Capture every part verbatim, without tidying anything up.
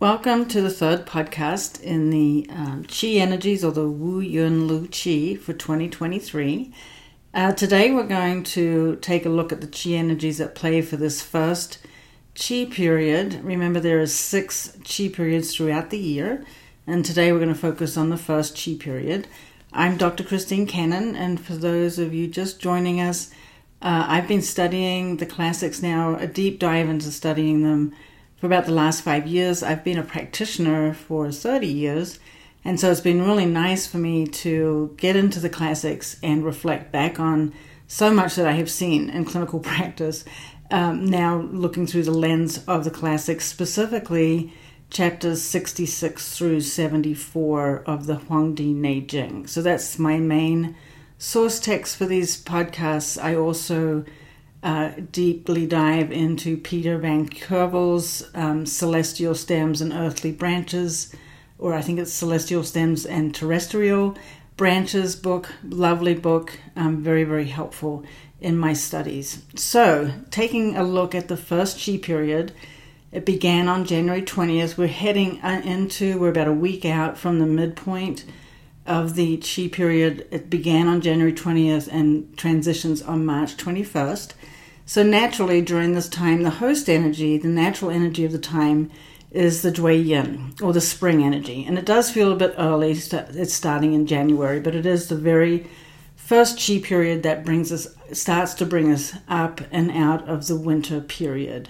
Welcome to the third podcast in the um, Qi energies, or the Wu Yun Lu Qi for twenty twenty-three. Uh, today we're going to take a look at the Qi energies at play for this first Qi period. Remember, there are six Qi periods throughout the year, and today we're going to focus on the first Qi period. I'm Doctor Christine Cannon, and for those of you just joining us, uh, I've been studying the classics now, a deep dive into studying them for about the last five years. I've been a practitioner for thirty years, and so it's been really nice for me to get into the classics and reflect back on so much that I have seen in clinical practice, um, now looking through the lens of the classics, specifically chapters sixty-six through seventy-four of the Huangdi Neijing. So that's my main source text for these podcasts. I also Uh, deeply dive into Peter van Kervel's um, Celestial Stems and Earthly Branches, or I think it's Celestial Stems and Terrestrial Branches book. Lovely book, um, very, very helpful in my studies. So, taking a look at the first Qi period, it began on January twentieth. We're heading into, we're about a week out from the midpoint of the Qi period. It began on January twentieth and transitions on March twenty-first. So naturally, during this time, the host energy, the natural energy of the time, is the Jueyin, or the spring energy. And it does feel a bit early. It's starting in January, but it is the very first Qi period that brings us, starts to bring us up and out of the winter period.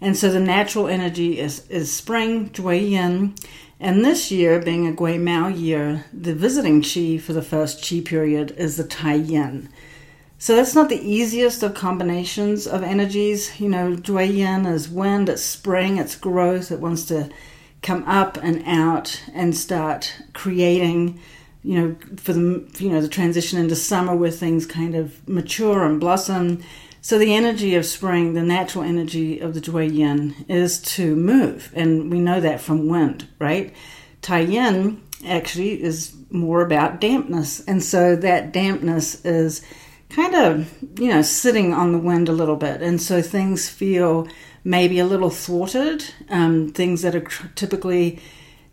And so the natural energy is, is spring, Jueyin. And this year, being a Gui Mao year, the visiting Qi for the first Qi period is the Taiyin. So that's not the easiest of combinations of energies. You know, Jueyin is wind, it's spring, it's growth. It wants to come up and out and start creating, you know, for the, you know, the transition into summer where things kind of mature and blossom. So the energy of spring, the natural energy of the Jueyin, is to move. And we know that from wind, right? Taiyin actually is more about dampness. And so that dampness is kind of, you know, sitting on the wind a little bit. And so things feel maybe a little thwarted. Um, things that are typically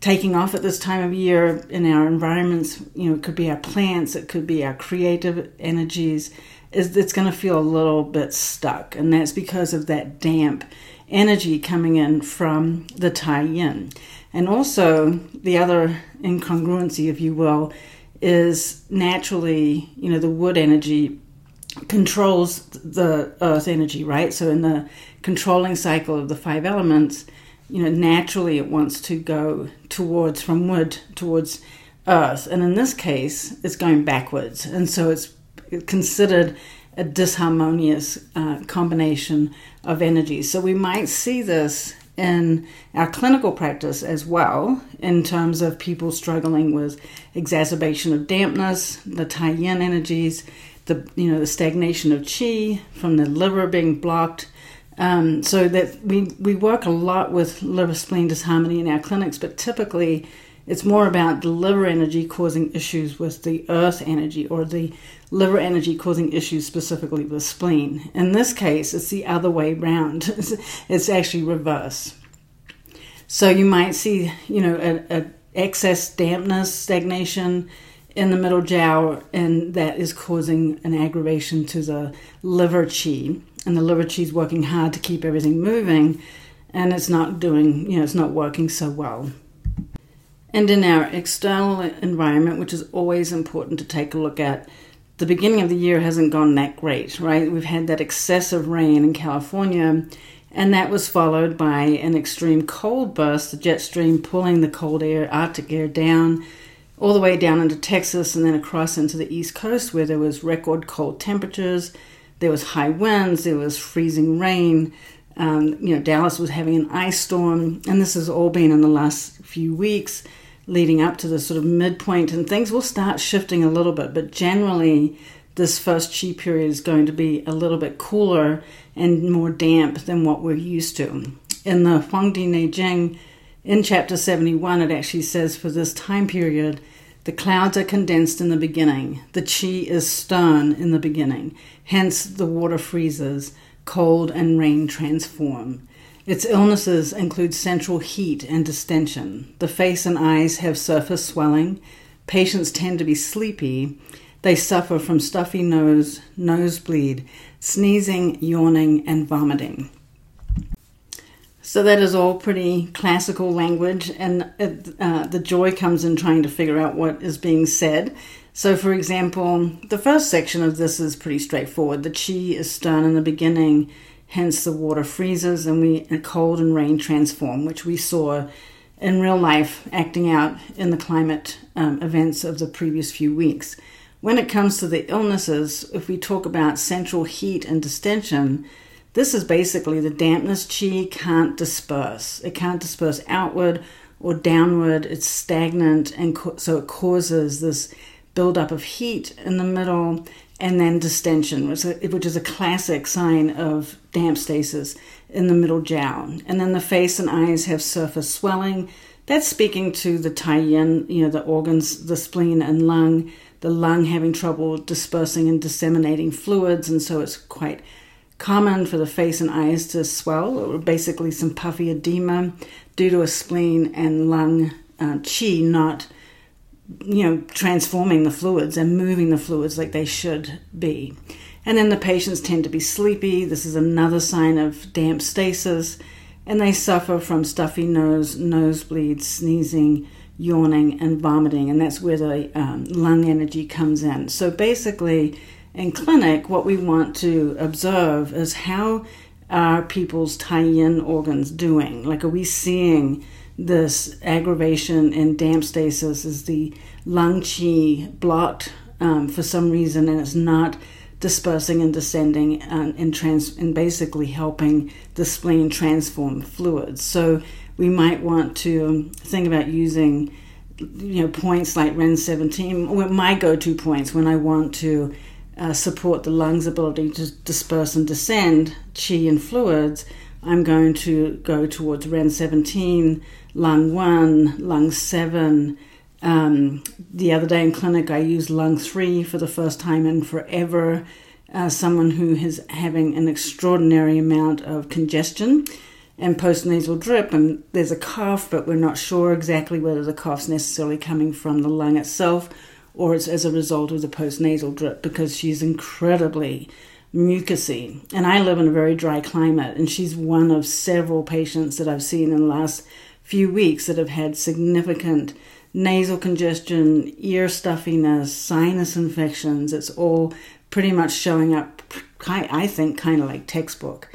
taking off at this time of year in our environments, you know, it could be our plants, it could be our creative energies, is it's going to feel a little bit stuck. And that's because of that damp energy coming in from the Taiyin. And also, the other incongruency, if you will, is naturally, you know, the wood energy controls the earth energy, right? So in the controlling cycle of the five elements, you know, naturally it wants to go towards, from wood towards earth. And in this case, it's going backwards. And so it's considered a disharmonious uh, combination of energies. So we might see this in our clinical practice as well, in terms of people struggling with exacerbation of dampness, the Taiyin energies, the, you know, the stagnation of Qi from the liver being blocked. Um, so that we, we work a lot with liver spleen disharmony in our clinics, but typically it's more about the liver energy causing issues with the earth energy, or the liver energy causing issues specifically with spleen. In this case, it's the other way round. It's actually reverse. So you might see, you know, an excess dampness, stagnation in the middle jowl, and that is causing an aggravation to the liver Qi. And the liver Qi is working hard to keep everything moving, and it's not doing, you know, it's not working so well. And in our external environment, which is always important to take a look at, the beginning of the year hasn't gone that great, right? We've had that excessive rain in California, and that was followed by an extreme cold burst, the jet stream pulling the cold air, Arctic air down, all the way down into Texas and then across into the East Coast, where there was record cold temperatures, there was high winds, there was freezing rain. Um, you know, Dallas was having an ice storm, and this has all been in the last few weeks leading up to the sort of midpoint, and things will start shifting a little bit. But generally, this first Qi period is going to be a little bit cooler and more damp than what we're used to. In the Huangdi Neijing, in chapter seventy-one, it actually says for this time period, the clouds are condensed in the beginning. The Qi is stern in the beginning. Hence, the water freezes. Cold and rain transform. Its illnesses include central heat and distension. The face and eyes have surface swelling. Patients tend to be sleepy. They suffer from stuffy nose, nosebleed, sneezing, yawning, and vomiting. So that is all pretty classical language, and it, uh, the joy comes in trying to figure out what is being said. So, for example, the first section of this is pretty straightforward. The qi is stern in the beginning, hence the water freezes, and we and cold and rain transform, which we saw in real life acting out in the climate um, events of the previous few weeks. When it comes to the illnesses, if we talk about central heat and distension, this is basically the dampness qi can't disperse. It can't disperse outward or downward. It's stagnant, and co- so it causes this buildup of heat in the middle and then distension, which is a classic sign of damp stasis in the middle jowl. And then the face and eyes have surface swelling. That's speaking to the Taiyin, you know, the organs, the spleen and lung, the lung having trouble dispersing and disseminating fluids, and so it's quite common for the face and eyes to swell, or basically some puffy edema due to a spleen and lung uh, qi not, you know, transforming the fluids and moving the fluids like they should be. And then the patients tend to be sleepy. This is another sign of damp stasis, and they suffer from stuffy nose, nosebleeds, sneezing, yawning, and vomiting, and that's where the um, lung energy comes in. So basically, in clinic, what we want to observe is how are people's Taiyin organs doing? Like, are we seeing this aggravation in damp stasis? Is the lung qi blocked um, for some reason, and it's not dispersing and descending and, and, trans- and basically helping the spleen transform fluids? So we might want to think about using, you know, points like R E N seventeen, my go-to points when I want to uh, support the lung's ability to disperse and descend qi and fluids. I'm going to go towards R E N seventeen, Lung one, Lung seven. Um, the other day in clinic, I used Lung three for the first time in forever. Uh, someone who is having an extraordinary amount of congestion and postnasal drip, and there's a cough, but we're not sure exactly whether the cough's necessarily coming from the lung itself or it's as a result of the postnasal drip, because she's incredibly mucousy. And I live in a very dry climate, and she's one of several patients that I've seen in the last few weeks that have had significant nasal congestion, ear stuffiness, sinus infections. It's all pretty much showing up, I think, kind of like textbook.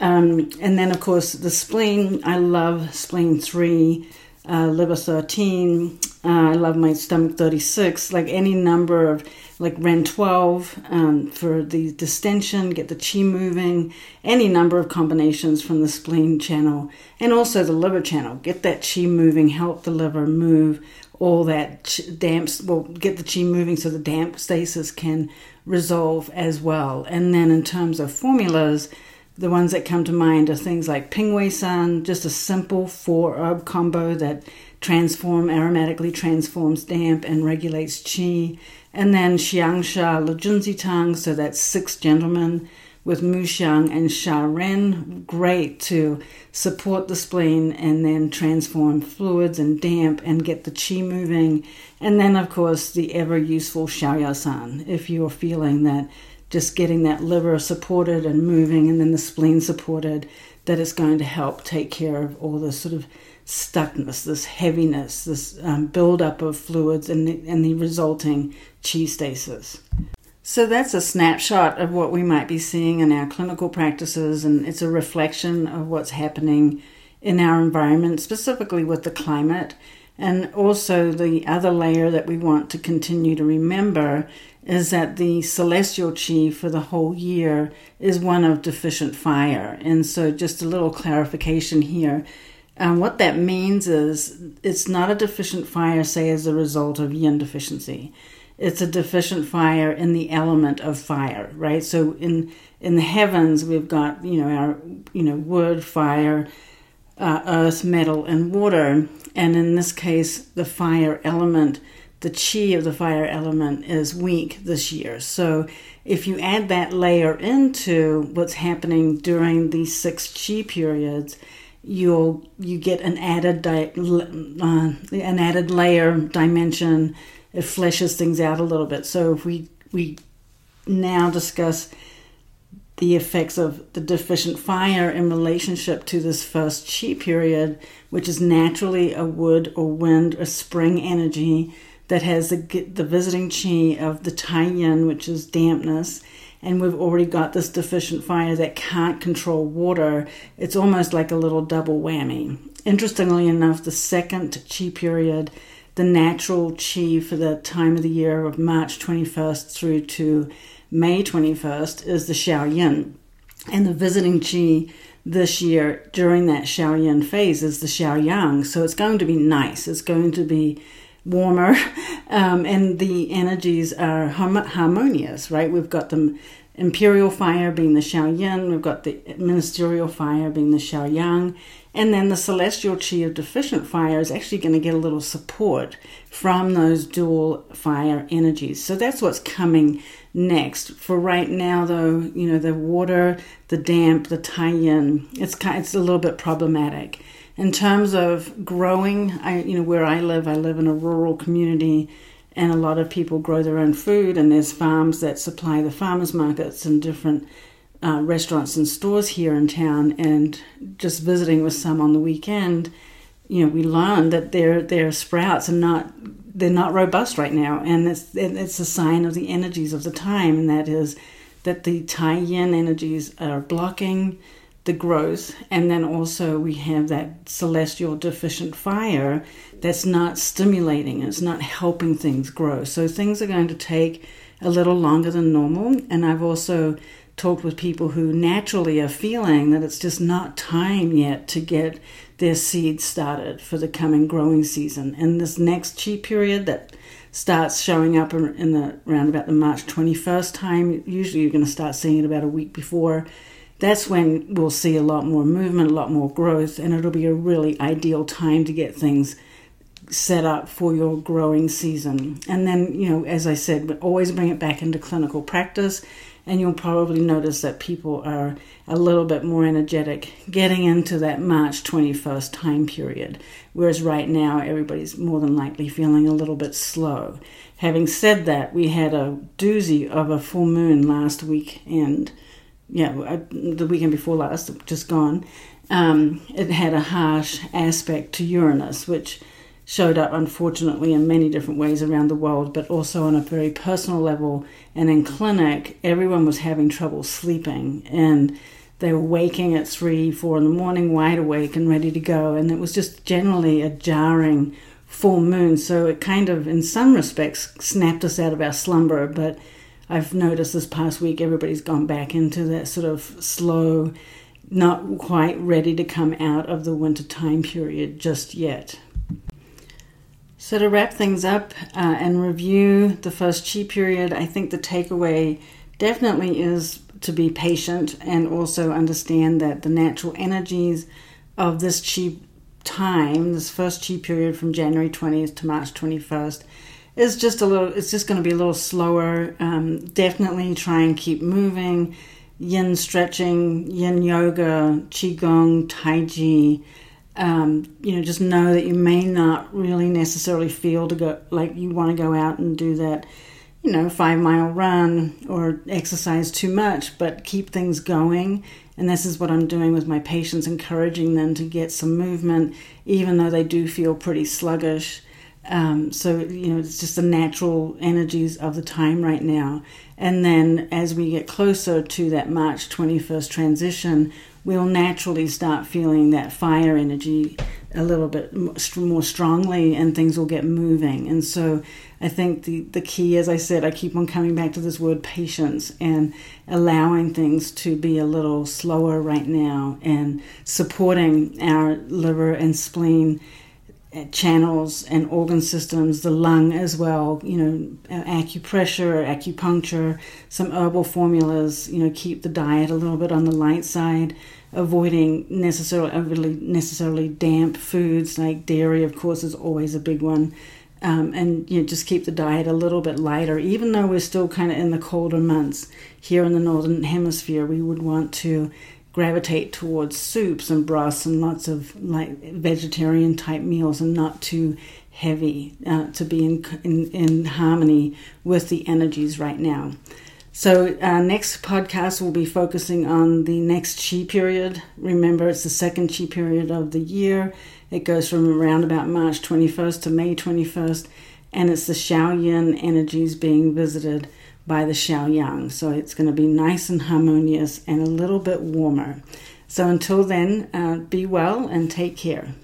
Um, and then, of course, the spleen. I love Spleen three, uh, Liver thirteen. Uh, I love my Stomach thirty-six. Like any number of, like Ren twelve um, for the distension, get the qi moving. Any number of combinations from the spleen channel and also the liver channel. Get that qi moving, help the liver move all that damp, well, get the qi moving so the damp stasis can resolve as well. And then in terms of formulas, the ones that come to mind are things like Pingwei san, just a simple four-herb combo that transform, aromatically transforms damp and regulates qi. And then Xiang Sha Liu Junzi Tang, so that's six gentlemen with Mu Xiang and Sha Ren, great to support the spleen and then transform fluids and damp and get the qi moving. And then, of course, the ever-useful Xiao Yao san, if you're feeling that just getting that liver supported and moving and then the spleen supported, that it's going to help take care of all this sort of stuckness, this heaviness, this um, buildup of fluids and the, and the resulting qi stasis. So that's a snapshot of what we might be seeing in our clinical practices, and it's a reflection of what's happening in our environment, specifically with the climate. And also the other layer that we want to continue to remember is that the celestial qi for the whole year is one of deficient fire. And so just a little clarification here. Um, what that means is it's not a deficient fire, say, as a result of yin deficiency. It's a deficient fire in the element of fire, right? So in in the heavens, we've got, you know, our, you know, wood, fire, Uh, earth, metal, and water, and in this case, the fire element, the qi of the fire element is weak this year. So If you add that layer into what's happening during these six qi periods, you'll you get an added di- uh, an added layer dimension. It fleshes things out a little bit. So if we we now discuss the effects of the deficient fire in relationship to this first qi period, which is naturally a wood or wind or spring energy that has the, the visiting qi of the Taiyin, which is dampness. And we've already got this deficient fire that can't control water. It's almost like a little double whammy. Interestingly enough, the second qi period, the natural qi for the time of the year of March twenty-first through to May twenty-first, is the Shaoyin. And the visiting qi this year during that Shaoyin phase is the Shaoyang. So it's going to be nice. It's going to be warmer, um, and the energies are hum- harmonious, right? We've got the imperial fire being the Shaoyin, we've got the ministerial fire being the Shaoyang, and then the celestial qi of deficient fire is actually going to get a little support from those dual fire energies. So that's what's coming next. For right now, though, you know, the water, the damp, the Taiyin, it's kind, it's a little bit problematic. In terms of growing, I, you know, where I live, I live in a rural community, and a lot of people grow their own food, and there's farms that supply the farmers markets and different uh, restaurants and stores here in town. And just visiting with some on the weekend, you know, we learned that their their sprouts are not they're not robust right now, and it's it's a sign of the energies of the time, and that is that the Taiyin energies are blocking the growth, and then also we have that celestial deficient fire that's not stimulating, it's not helping things grow. So things are going to take a little longer than normal, and I've also talked with people who naturally are feeling that it's just not time yet to get their seeds started for the coming growing season. And this next qi period that starts showing up in the around about the March twenty-first time, usually you're going to start seeing it about a week before. That's when we'll see a lot more movement, a lot more growth, and it'll be a really ideal time to get things set up for your growing season. And then, you know, as I said, we always bring it back into clinical practice, and you'll probably notice that people are a little bit more energetic getting into that March twenty-first time period, whereas right now everybody's more than likely feeling a little bit slow. Having said that, we had a doozy of a full moon last weekend. Yeah, I, the weekend before last, just gone, um, it had a harsh aspect to Uranus, which showed up, unfortunately, in many different ways around the world, but also on a very personal level. And in clinic, everyone was having trouble sleeping, and they were waking at three, four in the morning, wide awake and ready to go. And it was just generally a jarring full moon. So it kind of, in some respects, snapped us out of our slumber, but I've noticed this past week everybody's gone back into that sort of slow, not quite ready to come out of the winter time period just yet. So to wrap things up uh, and review the first qi period, I think the takeaway definitely is to be patient and also understand that the natural energies of this qi time, this first qi period from January twentieth to March twenty-first, It's just a little. It's just going to be a little slower. Um, definitely try and keep moving. Yin stretching, yin yoga, qigong, tai chi. Um, you know, just know that you may not really necessarily feel to go like you want to go out and do that, you know, five mile run or exercise too much, but keep things going. And this is what I'm doing with my patients, encouraging them to get some movement, even though they do feel pretty sluggish. Um, so, you know, it's just the natural energies of the time right now. And then as we get closer to that March twenty-first transition, we'll naturally start feeling that fire energy a little bit more strongly, and things will get moving. And so I think the, the key, as I said, I keep on coming back to this word patience and allowing things to be a little slower right now, and supporting our liver and spleen channels and organ systems, the lung as well, you know, acupressure, acupuncture, some herbal formulas, you know, keep the diet a little bit on the light side, avoiding necessarily overly necessarily damp foods like dairy, of course, is always a big one. Um, and you know, just keep the diet a little bit lighter, even though we're still kind of in the colder months here in the northern hemisphere. We would want to gravitate towards soups and broths and lots of like vegetarian type meals, and not too heavy uh, to be in, in in harmony with the energies right now. So our next podcast will be focusing on the next Qi period. Remember, it's the second Qi period of the year. It goes from around about March twenty-first to May twenty-first, and it's the Shaoyin energies being visited by the Shaoyang. So it's going to be nice and harmonious and a little bit warmer. So until then, uh, be well and take care.